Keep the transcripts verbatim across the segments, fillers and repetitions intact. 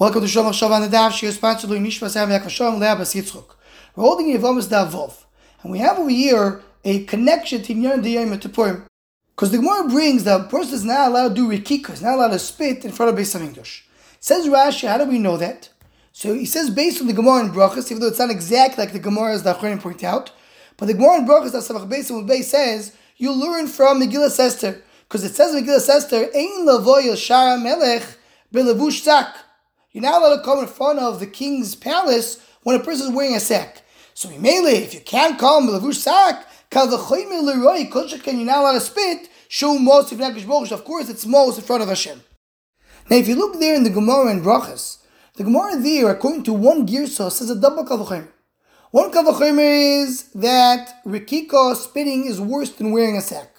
Welcome to Shom HaShavan Adafshi, sponsored by Lunisha HaSav. We're holding Yevomus DaVov, and we have over here a connection to Nyan De to Purim, because the Gemara brings that a person is not allowed to do Rikika, is not allowed to spit in front of Beisamikdosh. Says Rashi, how do we know that? So he says based on the Gemara in Brachas, even though it's not exactly like the Gemara as Dachronin point out, but the Gemara in Brachas that Savach Besam Ubey says you learn from Megillah Sester, because it says in Megillah Sester, "Ein lavoy Shaar HaMelech belevush sak." You're not allowed to come in front of the king's palace when a person is wearing a sack. So, mainly, if you can't come belevush sak, Kavachim leroy kol sheken, you're not allowed to spit. Show most of Nefesh Boruch. Of course, it's most in front of Hashem. Now, if you look there in the Gemara in Brachas, the Gemara there, according to one girsa, says a double Kavachim. One Kavachim is that Rikika spitting is worse than wearing a sack.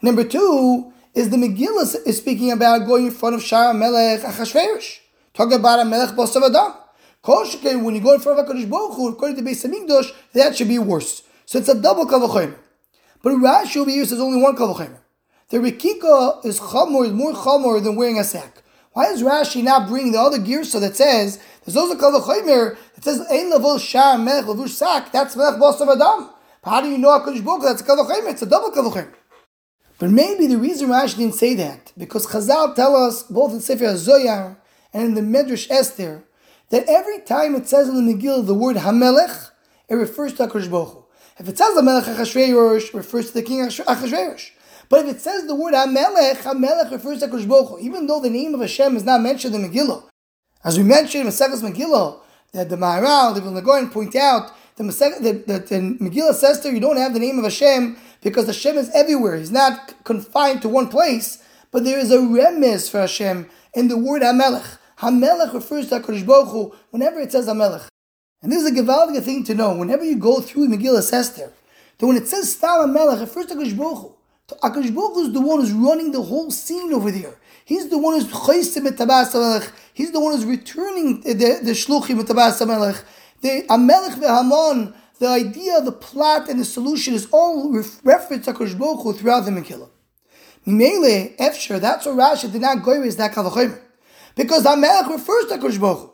Number two is the Megillah is speaking about going in front of Shaar HaMelech Achashverosh. Talk about HaMelech Basar Adam. Kol when you go in front of HaKadosh Baruch Hu, according to Beisamikdosh, that should be worse. So it's a double Kavachim. But Rashi over here says only one Kavachim. The Rikika is chamor, more chamor than wearing a sack. Why is Rashi not bringing the other girsa that says, there's also Kavachim that says, Ein level Shaar HaMelech levush sak, that's HaMelech Basar Adam. But how do you know HaKadosh Baruch Hu, that's a Kavachim? It's a double Kavachim. But maybe the reason Rashi didn't say that, because Chazal tell us, both in Sefer HaZoya and in the Midrash Esther, that every time it says in the Megillah the word HaMelech, it refers to HaKadosh Baruch Hu. If it says HaMelech Achashverosh, it refers to the king Achashverosh. But if it says the word HaMelech, HaMelech refers to HaKadosh Baruch Hu, even though the name of Hashem is not mentioned in Megillah. As we mentioned in Messechus Megillah, that the Ma'aral, the Vilna Gaon point out, The, the, the, the Megillah says there you don't have the name of Hashem because Hashem is everywhere. He's not c- confined to one place, but there is a remez for Hashem in the word HaMelech. HaMelech refers to HaKadosh Baruch Hu whenever it says HaMelech. And this is a Gevaldika thing to know. Whenever you go through Megillah Sester, that when it says Stam Hamelech, it refers to HaKadosh Baruch Hu. HaKadosh Baruch Hu is the one who's running the whole scene over there. He's the one who's Chaysim et Tabas HaMelech. He's the one who's returning the, the, the Shluchim et Tabas HaMelech. The Amelech veHamon, the idea, the plot, and the solution is all referenced to HaKadosh Baruch Hu throughout the Megillah. Mimele, Efshar, that's why Rashi did not go with that Kavachim, because Amelech refers to HaKadosh Baruch Hu.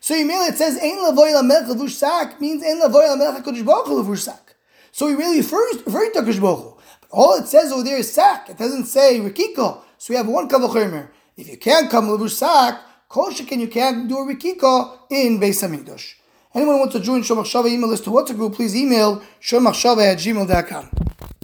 So Mimele, it says Ein lavoy Amelech levush sak means Ein lavoy Amelech HaKadosh Baruch Hu levush sak. So he really refers to HaKadosh Baruch Hu. But all it says over there is sak. It doesn't say Rikika. So we have one Kavachim. If you can't come levush sak, Kol sheken you can't do a Rikika in Beis Hamikdash. Anyone who wants to join Shom HaShavan email list to WhatsApp group, please email shomhashava at gmail dot com.